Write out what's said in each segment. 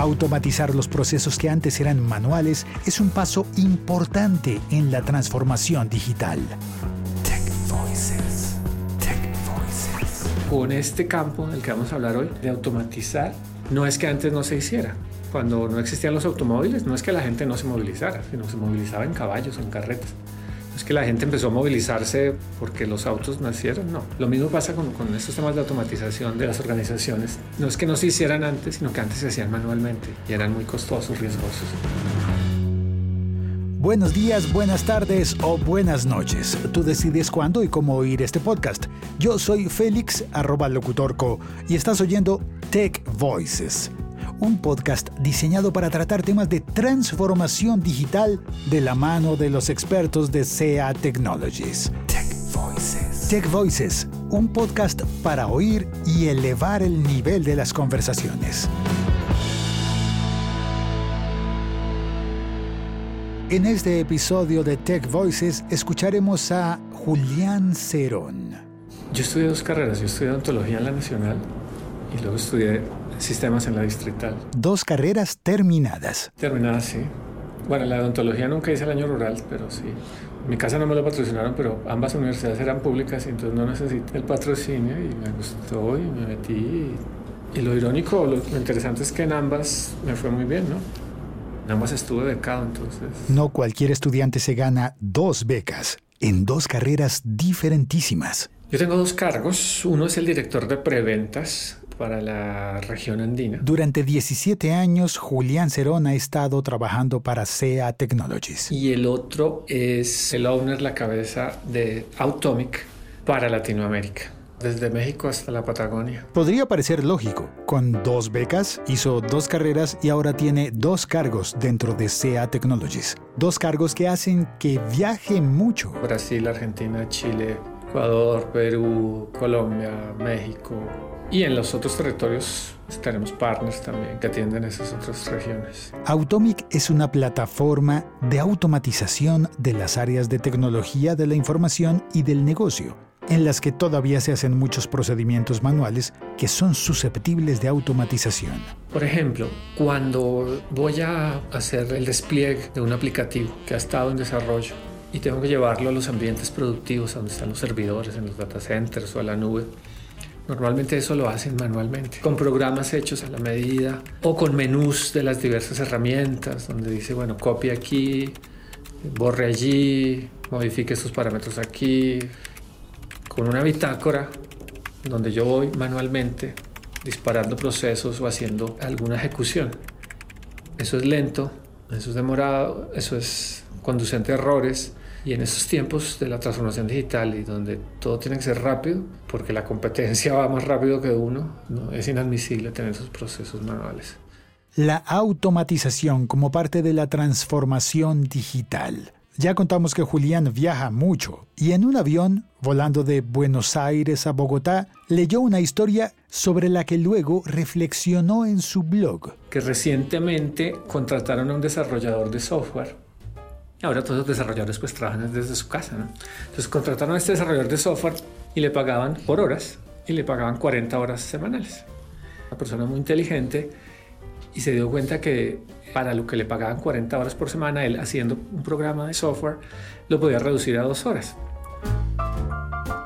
Automatizar los procesos que antes eran manuales es un paso importante en la transformación digital. Tech Voices. Tech Voices. Con este campo del que vamos a hablar hoy, de automatizar, no es que antes no se hiciera. Cuando no existían los automóviles, no es que la gente no se movilizara, sino que se movilizaba en caballos, en carretas. No es que la gente empezó a movilizarse porque los autos nacieron, no. Lo mismo pasa con estos temas de automatización de las organizaciones. No es que no se hicieran antes, sino que antes se hacían manualmente y eran muy costosos, riesgosos. Buenos días, buenas tardes o buenas noches. Tú decides cuándo y cómo oír este podcast. Yo soy Félix, @LocutorCo, y estás oyendo Tech Voices. Un podcast diseñado para tratar temas de transformación digital de la mano de los expertos de SEA Technologies. Tech Voices. Tech Voices, un podcast para oír y elevar el nivel de las conversaciones. En este episodio de Tech Voices escucharemos a Julián Cerón. Yo estudié dos carreras. Yo estudié odontología en la Nacional y luego estudié sistemas en la Distrital. Dos carreras terminadas. Terminadas, sí. Bueno, la odontología nunca hice el año rural, pero sí. En mi casa no me lo patrocinaron, pero ambas universidades eran públicas, y entonces no necesité el patrocinio y me gustó y me metí. Y lo irónico, lo interesante es que en ambas me fue muy bien, ¿no? En ambas estuve becado, entonces. No cualquier estudiante se gana dos becas en dos carreras diferentísimas. Yo tengo dos cargos. Uno es el director de preventas para la región andina. Durante 17 años, Julián Cerón ha estado trabajando para SEA Technologies. Y el otro es el owner, la cabeza de Automic para Latinoamérica, desde México hasta la Patagonia. Podría parecer lógico. Con dos becas, hizo dos carreras y ahora tiene dos cargos dentro de SEA Technologies. Dos cargos que hacen que viaje mucho. Brasil, Argentina, Chile, Ecuador, Perú, Colombia, México. Y en los otros territorios tenemos partners también que atienden esas otras regiones. Automic es una plataforma de automatización de las áreas de tecnología, de la información y del negocio, en las que todavía se hacen muchos procedimientos manuales que son susceptibles de automatización. Por ejemplo, cuando voy a hacer el despliegue de un aplicativo que ha estado en desarrollo y tengo que llevarlo a los ambientes productivos, donde están los servidores, en los data centers o a la nube, normalmente eso lo hacen manualmente, con programas hechos a la medida o con menús de las diversas herramientas, donde dice, bueno, copia aquí, borre allí, modifique estos parámetros aquí, con una bitácora donde yo voy manualmente disparando procesos o haciendo alguna ejecución. Eso es lento, eso es demorado, eso es conducente a errores. Y en estos tiempos de la transformación digital y donde todo tiene que ser rápido, porque la competencia va más rápido que uno, ¿no? Es inadmisible tener esos procesos manuales. La automatización como parte de la transformación digital. Ya contamos que Julián viaja mucho y en un avión, volando de Buenos Aires a Bogotá, leyó una historia sobre la que luego reflexionó en su blog. Que recientemente contrataron a un desarrollador de software. Ahora todos los desarrolladores pues trabajan desde su casa, ¿no? Entonces contrataron a este desarrollador de software y le pagaban por horas y le pagaban 40 horas semanales. Una persona muy inteligente y se dio cuenta que para lo que le pagaban 40 horas por semana, él haciendo un programa de software lo podía reducir a 2 horas.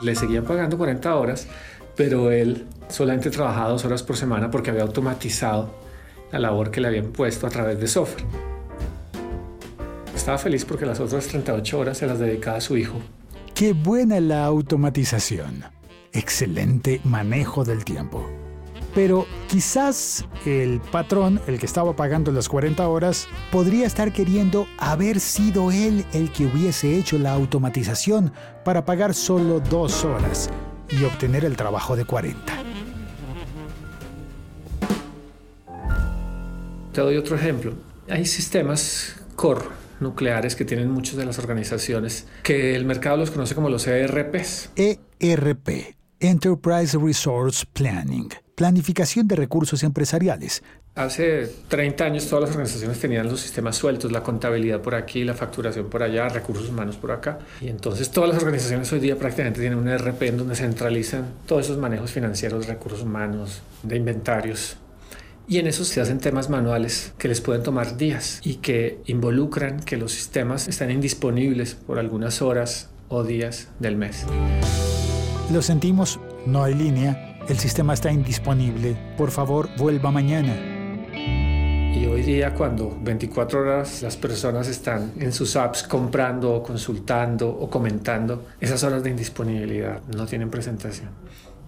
Le seguían pagando 40 horas, pero él solamente trabajaba 2 horas por semana porque había automatizado la labor que le habían puesto a través de software. Estaba feliz porque las otras 38 horas se las dedicaba a su hijo. ¡Qué buena la automatización! Excelente manejo del tiempo. Pero quizás el patrón, el que estaba pagando las 40 horas, podría estar queriendo haber sido él el que hubiese hecho la automatización para pagar solo 2 horas y obtener el trabajo de 40. Te doy otro ejemplo. Hay sistemas core nucleares que tienen muchas de las organizaciones, que el mercado los conoce como los ERPs. ERP, Enterprise Resource Planning, planificación de recursos empresariales. Hace 30 años todas las organizaciones tenían los sistemas sueltos, la contabilidad por aquí, la facturación por allá, recursos humanos por acá. Y entonces todas las organizaciones hoy día prácticamente tienen un ERP en donde centralizan todos esos manejos financieros, recursos humanos, de inventarios. Y en eso se hacen temas manuales que les pueden tomar días y que involucran que los sistemas están indisponibles por algunas horas o días del mes. Lo sentimos, no hay línea, el sistema está indisponible, por favor vuelva mañana. Y hoy día cuando 24 horas las personas están en sus apps comprando o consultando o comentando, esas horas de indisponibilidad no tienen presentación.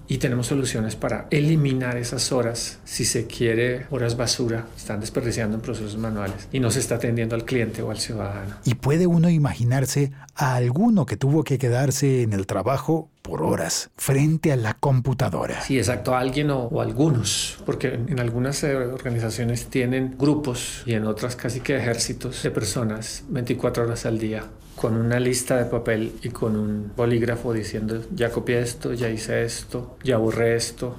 Y tenemos soluciones para eliminar esas horas, si se quiere, horas basura, están desperdiciando en procesos manuales y no se está atendiendo al cliente o al ciudadano. ¿Y puede uno imaginarse a alguno que tuvo que quedarse en el trabajo por horas frente a la computadora? Sí, exacto, alguien o algunos, porque en algunas organizaciones tienen grupos y en otras casi que ejércitos de personas 24 horas al día con una lista de papel y con un bolígrafo diciendo ya copié esto, ya hice esto, ya borré esto,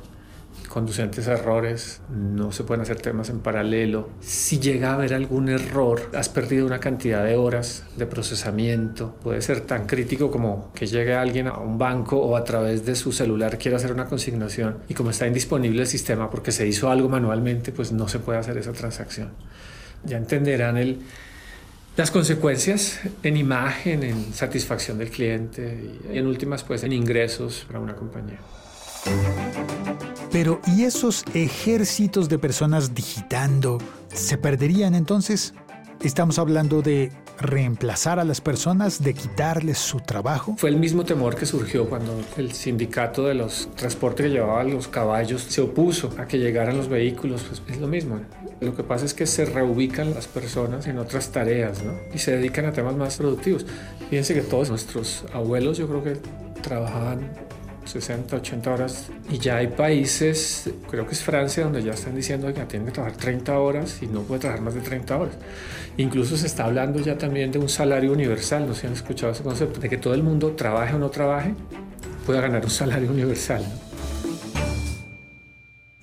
conducentes a errores, no se pueden hacer temas en paralelo. Si llega a haber algún error, has perdido una cantidad de horas de procesamiento. Puede ser tan crítico como que llegue alguien a un banco o a través de su celular quiera hacer una consignación y como está indisponible el sistema porque se hizo algo manualmente, pues no se puede hacer esa transacción. Ya entenderán las consecuencias en imagen, en satisfacción del cliente y en últimas pues en ingresos para una compañía. Pero, ¿y esos ejércitos de personas digitando se perderían entonces? ¿Estamos hablando de reemplazar a las personas, de quitarles su trabajo? Fue el mismo temor que surgió cuando el sindicato de los transportes que llevaba los caballos se opuso a que llegaran los vehículos. Pues es lo mismo. Lo que pasa es que se reubican las personas en otras tareas, ¿no? Y se dedican a temas más productivos. Fíjense que todos nuestros abuelos, yo creo que trabajaban 60, 80 horas y ya hay países, creo que es Francia, donde ya están diciendo que tienen que trabajar 30 horas y no puede trabajar más de 30 horas. Incluso se está hablando ya también de un salario universal, no sé si han escuchado ese concepto, de que todo el mundo trabaje o no trabaje, pueda ganar un salario universal.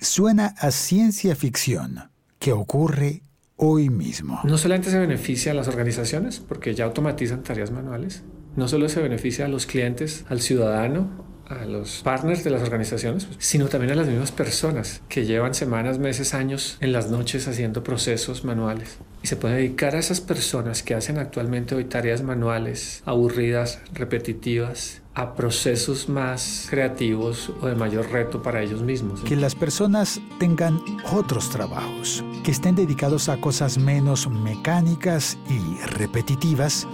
Suena a ciencia ficción que ocurre hoy mismo. No solamente se beneficia a las organizaciones porque ya automatizan tareas manuales, no solo se beneficia a los clientes, al ciudadano, a los partners de las organizaciones, sino también a las mismas personas que llevan semanas, meses, años en las noches haciendo procesos manuales. Y se puede dedicar a esas personas que hacen actualmente hoy tareas manuales, aburridas, repetitivas, a procesos más creativos o de mayor reto para ellos mismos. Que las personas tengan otros trabajos, que estén dedicados a cosas menos mecánicas y repetitivas,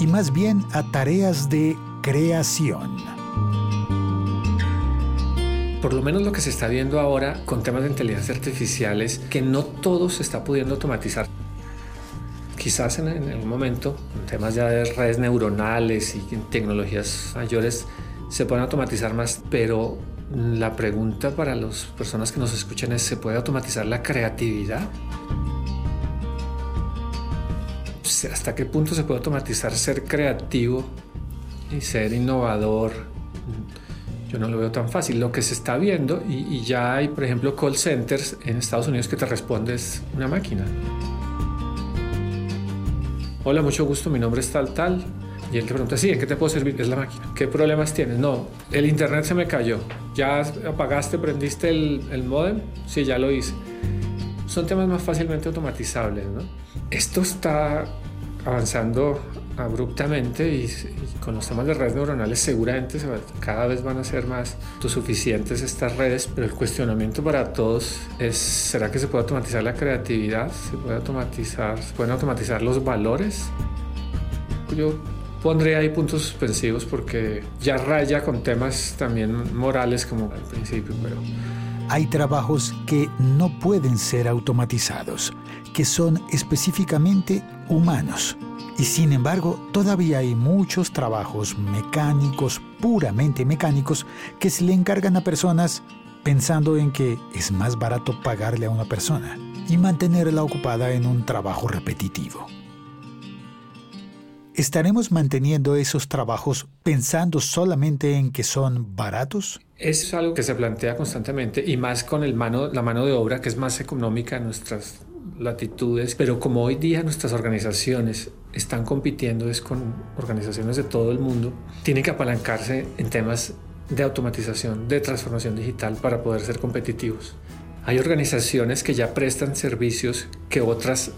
y más bien a tareas de creación. Por lo menos lo que se está viendo ahora con temas de inteligencia artificial es que no todo se está pudiendo automatizar. Quizás en algún momento, en temas ya de redes neuronales y en tecnologías mayores, se pueden automatizar más, pero la pregunta para las personas que nos escuchan es, ¿se puede automatizar la creatividad? ¿Hasta qué punto se puede automatizar ser creativo y ser innovador? Yo no lo veo tan fácil. Lo que se está viendo, y ya hay, por ejemplo, call centers en Estados Unidos que te responde es una máquina. Hola, mucho gusto, mi nombre es tal, tal. Y él te pregunta, sí, ¿en qué te puedo servir? Es la máquina. ¿Qué problemas tienes? No, el internet se me cayó. ¿Ya apagaste, prendiste el módem? Sí, ya lo hice. Son temas más fácilmente automatizables, ¿no? Esto está avanzando abruptamente y con los temas de redes neuronales seguramente cada vez van a ser más autosuficientes estas redes, pero el cuestionamiento para todos es, ¿será que se puede automatizar la creatividad? ¿Se pueden automatizar los valores? Yo pondré ahí puntos suspensivos porque ya raya con temas también morales como al principio, pero hay trabajos que no pueden ser automatizados, que son específicamente humanos. Y sin embargo, todavía hay muchos trabajos mecánicos, puramente mecánicos, que se le encargan a personas pensando en que es más barato pagarle a una persona y mantenerla ocupada en un trabajo repetitivo. ¿Estaremos manteniendo esos trabajos pensando solamente en que son baratos? Eso es algo que se plantea constantemente y más con la mano de obra que es más económica en nuestras latitudes, pero como hoy día nuestras organizaciones están compitiendo es con organizaciones de todo el mundo, tienen que apalancarse en temas de automatización, de transformación digital para poder ser competitivos. Hay organizaciones que ya prestan servicios que otras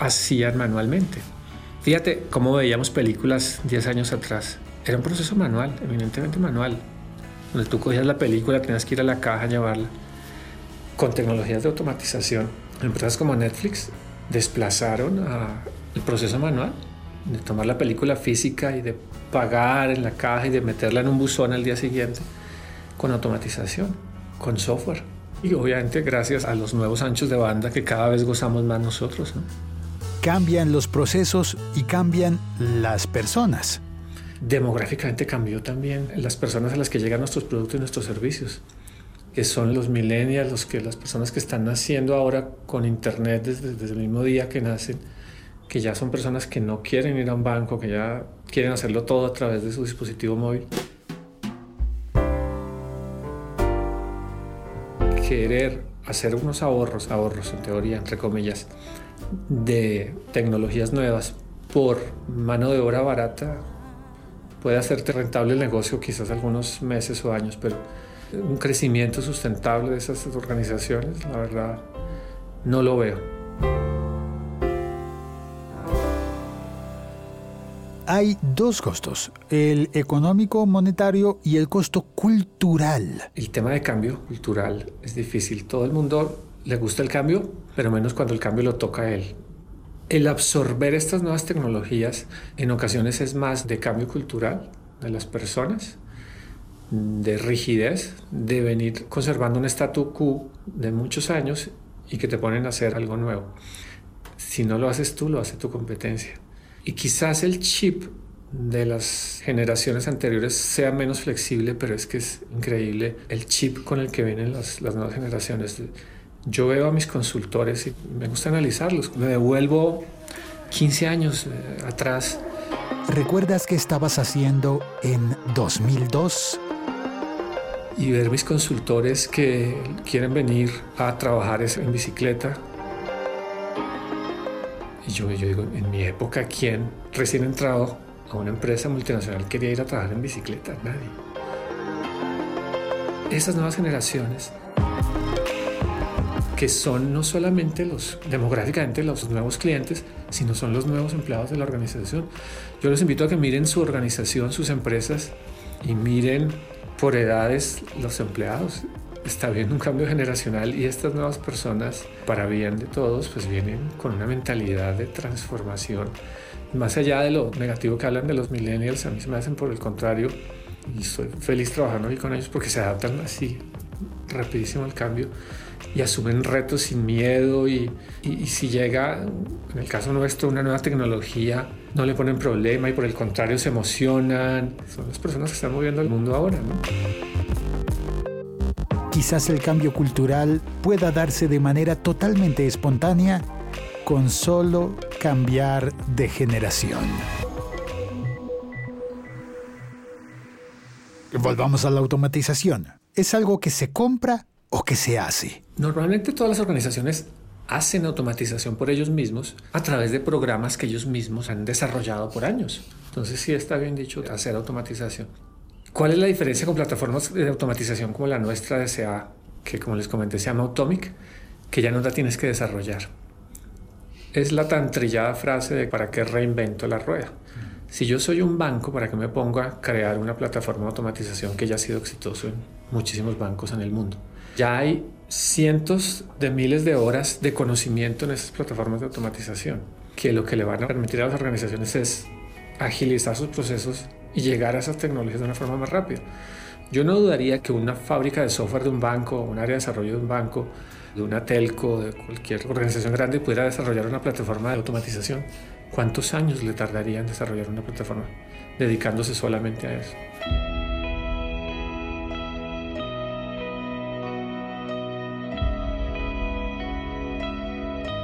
hacían manualmente. Fíjate cómo veíamos películas 10 años atrás. Era un proceso manual, eminentemente manual, donde tú cogías la película, tenías que ir a la caja a llevarla. Con tecnologías de automatización, empresas como Netflix desplazaron el proceso manual de tomar la película física y de pagar en la caja y de meterla en un buzón al día siguiente, con automatización, con software. Y obviamente gracias a los nuevos anchos de banda que cada vez gozamos más nosotros, ¿no? Cambian los procesos y cambian las personas. Demográficamente cambió también las personas a las que llegan nuestros productos y nuestros servicios, que son los millennials, las personas que están naciendo ahora con internet desde el mismo día que nacen, que ya son personas que no quieren ir a un banco, que ya quieren hacerlo todo a través de su dispositivo móvil. Querer hacer unos ahorros en teoría, entre comillas, de tecnologías nuevas por mano de obra barata puede hacerte rentable el negocio quizás algunos meses o años, pero un crecimiento sustentable de esas organizaciones, la verdad, no lo veo. Hay dos costos, el económico monetario y el costo cultural. El tema de cambio cultural es difícil. Todo el mundo le gusta el cambio, pero menos cuando el cambio lo toca a él. El absorber estas nuevas tecnologías en ocasiones es más de cambio cultural de las personas, de rigidez, de venir conservando un statu quo de muchos años y que te ponen a hacer algo nuevo. Si no lo haces tú, lo hace tu competencia. Y quizás el chip de las generaciones anteriores sea menos flexible, pero es que es increíble el chip con el que vienen las nuevas generaciones. Yo veo a mis consultores y me gusta analizarlos. Me devuelvo 15 años atrás. ¿Recuerdas qué estabas haciendo en 2002? Y ver mis consultores que quieren venir a trabajar en bicicleta. Y yo digo, en mi época, ¿quién recién entrado a una empresa multinacional quería ir a trabajar en bicicleta? Nadie. Esas nuevas generaciones, que son no solamente demográficamente los nuevos clientes, sino son los nuevos empleados de la organización. Yo los invito a que miren su organización, sus empresas, y miren por edades los empleados. Está habiendo un cambio generacional y estas nuevas personas, para bien de todos, pues vienen con una mentalidad de transformación. Más allá de lo negativo que hablan de los millennials, a mí se me hacen por el contrario, y soy feliz trabajando aquí con ellos porque se adaptan así, rapidísimo al cambio, y asumen retos sin miedo y si llega, en el caso nuestro, una nueva tecnología, no le ponen problema y por el contrario se emocionan. Son las personas que están moviendo el mundo ahora, ¿no? Quizás el cambio cultural pueda darse de manera totalmente espontánea con solo cambiar de generación. Volvamos a la automatización. ¿Es algo que se compra o que se hace? Normalmente todas las organizaciones hacen automatización por ellos mismos a través de programas que ellos mismos han desarrollado por años. Entonces sí está bien dicho hacer automatización. ¿Cuál es la diferencia con plataformas de automatización como la nuestra de CEA, que como les comenté se llama Automic, que ya no la tienes que desarrollar? Es la tan trillada frase de ¿para qué reinvento la rueda? Si yo soy un banco, ¿para qué me pongo a crear una plataforma de automatización que ya ha sido exitoso en muchísimos bancos en el mundo? Ya hay cientos de miles de horas de conocimiento en esas plataformas de automatización, que lo que le van a permitir a las organizaciones es agilizar sus procesos y llegar a esas tecnologías de una forma más rápida. Yo no dudaría que una fábrica de software de un banco, un área de desarrollo de un banco, de una telco, de cualquier organización grande pudiera desarrollar una plataforma de automatización. ¿Cuántos años le tardaría en desarrollar una plataforma dedicándose solamente a eso?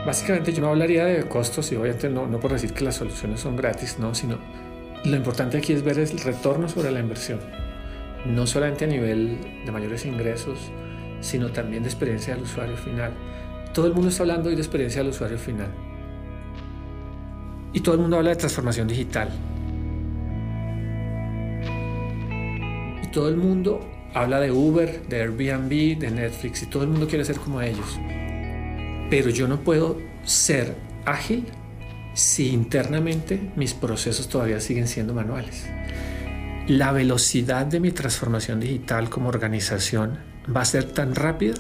Básicamente yo no hablaría de costos y obviamente no por decir que las soluciones son gratis, no, sino lo importante aquí es ver el retorno sobre la inversión, no solamente a nivel de mayores ingresos, sino también de experiencia del usuario final. Todo el mundo está hablando hoy de experiencia del usuario final. Y todo el mundo habla de transformación digital. Y todo el mundo Habla de Uber, de Airbnb, de Netflix, y todo el mundo quiere ser como ellos. Pero yo no puedo ser ágil si internamente mis procesos todavía siguen siendo manuales. La velocidad de mi transformación digital como organización va a ser tan rápida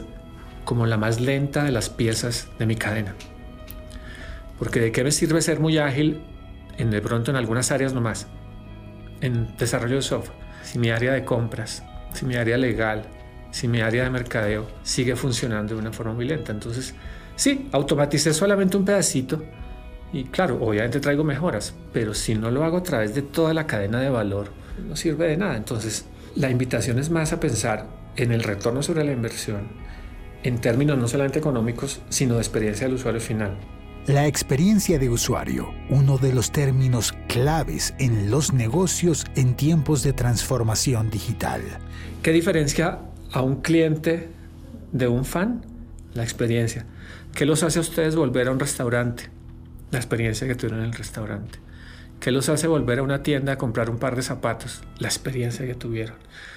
como la más lenta de las piezas de mi cadena. Porque ¿de qué me sirve ser muy ágil de pronto en algunas áreas nomás? En desarrollo de software, si mi área de compras, si mi área legal, si mi área de mercadeo sigue funcionando de una forma muy lenta. Entonces, sí, automaticé solamente un pedacito y claro, obviamente traigo mejoras, pero si no lo hago a través de toda la cadena de valor, no sirve de nada. Entonces, la invitación es más a pensar en el retorno sobre la inversión en términos no solamente económicos, sino de experiencia del usuario final. La experiencia de usuario, uno de los términos claves en los negocios en tiempos de transformación digital. ¿Qué diferencia a un cliente de un fan? La experiencia. ¿Qué los hace a ustedes volver a un restaurante? La experiencia que tuvieron en el restaurante. ¿Qué los hace volver a una tienda a comprar un par de zapatos? La experiencia que tuvieron.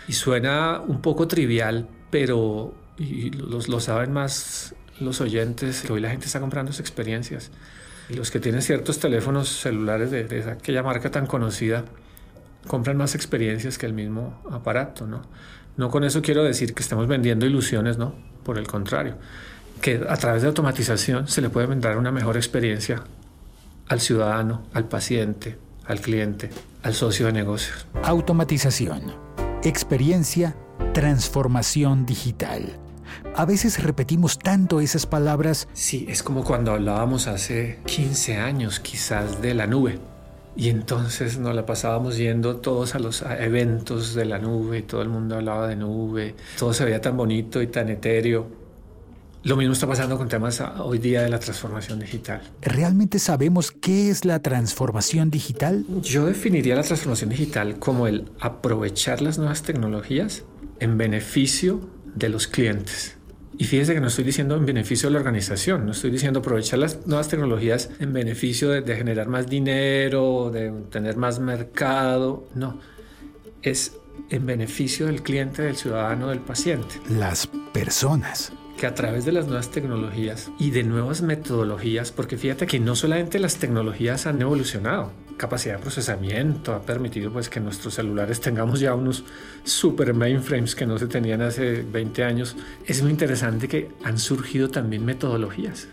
Y suena un poco trivial, pero lo saben más los oyentes, que hoy la gente está comprando sus experiencias. Y los que tienen ciertos teléfonos celulares de aquella marca tan conocida compran más experiencias que el mismo aparato, ¿no? No con eso quiero decir que estamos vendiendo ilusiones, ¿no? Por el contrario, que a través de automatización se le puede brindar una mejor experiencia al ciudadano, al paciente, al cliente, al socio de negocios. Automatización, experiencia, transformación digital. A veces repetimos tanto esas palabras. Sí, es como cuando hablábamos hace 15 años quizás de la nube, y entonces nos la pasábamos yendo todos a los eventos de la nube, todo el mundo hablaba de nube, todo se veía tan bonito y tan etéreo. Lo mismo está pasando con temas hoy día de la transformación digital. ¿Realmente sabemos qué es la transformación digital? Yo definiría la transformación digital como el aprovechar las nuevas tecnologías en beneficio de los clientes. Y fíjense que no estoy diciendo en beneficio de la organización, no estoy diciendo aprovechar las nuevas tecnologías en beneficio de generar más dinero, de tener más mercado, no. Es en beneficio del cliente, del ciudadano, del paciente. Las personas. Que a través de las nuevas tecnologías y de nuevas metodologías, porque fíjate que no solamente las tecnologías han evolucionado, capacidad de procesamiento ha permitido pues que nuestros celulares tengamos ya unos super mainframes que no se tenían hace 20 años. Es muy interesante que han surgido también metodologías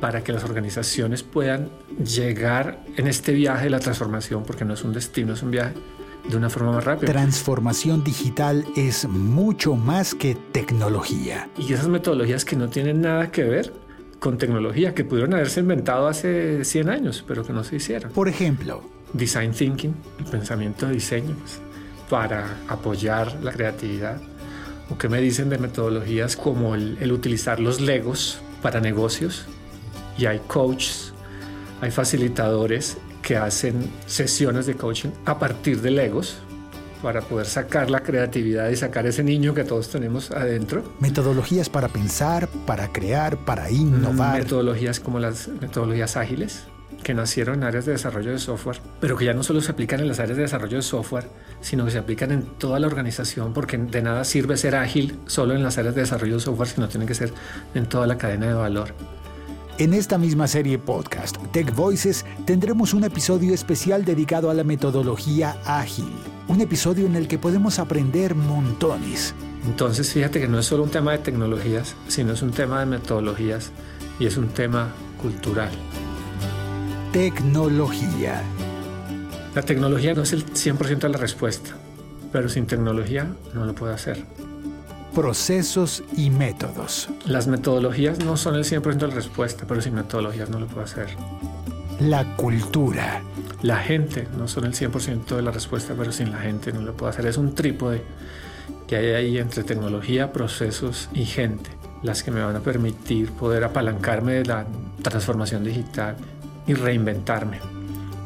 para que las organizaciones puedan llegar en este viaje de la transformación, porque no es un destino, es un viaje, de una forma más rápida. Transformación digital es mucho más que tecnología. Y esas metodologías que no tienen nada que ver con tecnología, que pudieron haberse inventado hace 100 años, pero que no se hicieron. Por ejemplo, design thinking, el pensamiento de diseños para apoyar la creatividad. ¿O qué me dicen de metodologías como el utilizar los legos para negocios? Y hay coaches, hay facilitadores que hacen sesiones de coaching a partir de legos para poder sacar la creatividad y sacar ese niño que todos tenemos adentro. Metodologías para pensar, para crear, para innovar. Metodologías como las metodologías ágiles, que nacieron en áreas de desarrollo de software, pero que ya no solo se aplican en las áreas de desarrollo de software, sino que se aplican en toda la organización, porque de nada sirve ser ágil solo en las áreas de desarrollo de software, sino tiene que ser en toda la cadena de valor. En esta misma serie podcast, Tech Voices, tendremos un episodio especial dedicado a la metodología ágil. Un episodio en el que podemos aprender montones. Entonces, fíjate que no es solo un tema de tecnologías, sino es un tema de metodologías y es un tema cultural. Tecnología. La tecnología no es el 100% de la respuesta, pero sin tecnología no lo puedo hacer. Procesos y métodos. Las metodologías no son el 100% de la respuesta, pero sin metodologías no lo puedo hacer. La cultura. La gente no son el 100% de la respuesta, pero sin la gente no lo puedo hacer. Es un trípode que hay ahí entre tecnología, procesos y gente, las que me van a permitir poder apalancarme de la transformación digital y reinventarme.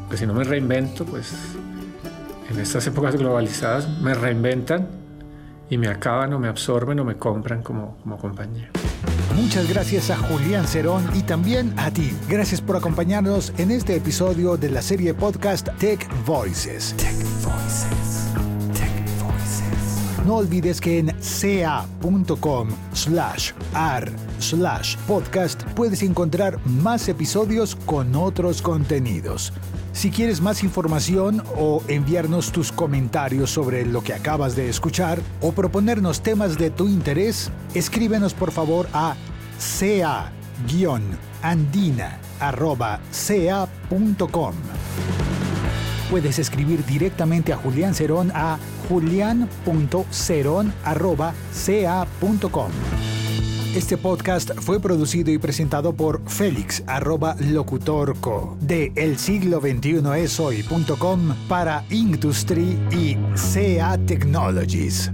Porque si no me reinvento, pues en estas épocas globalizadas me reinventan y me acaban o me absorben o me compran como compañía. Muchas gracias a Julián Cerón y también a ti. Gracias por acompañarnos en este episodio de la serie podcast Tech Voices. Tech Voices. Tech Voices. No olvides que en sea.com/ar/podcast puedes encontrar más episodios con otros contenidos. Si quieres más información o enviarnos tus comentarios sobre lo que acabas de escuchar o proponernos temas de tu interés, escríbenos por favor a sea-andina@sea.com. Puedes escribir directamente a Julián Cerón a julian.ceron@ca.com. Este podcast fue producido y presentado por Félix @LocutorCo de elsiglo21esoy.com para Industry y SEA Technologies.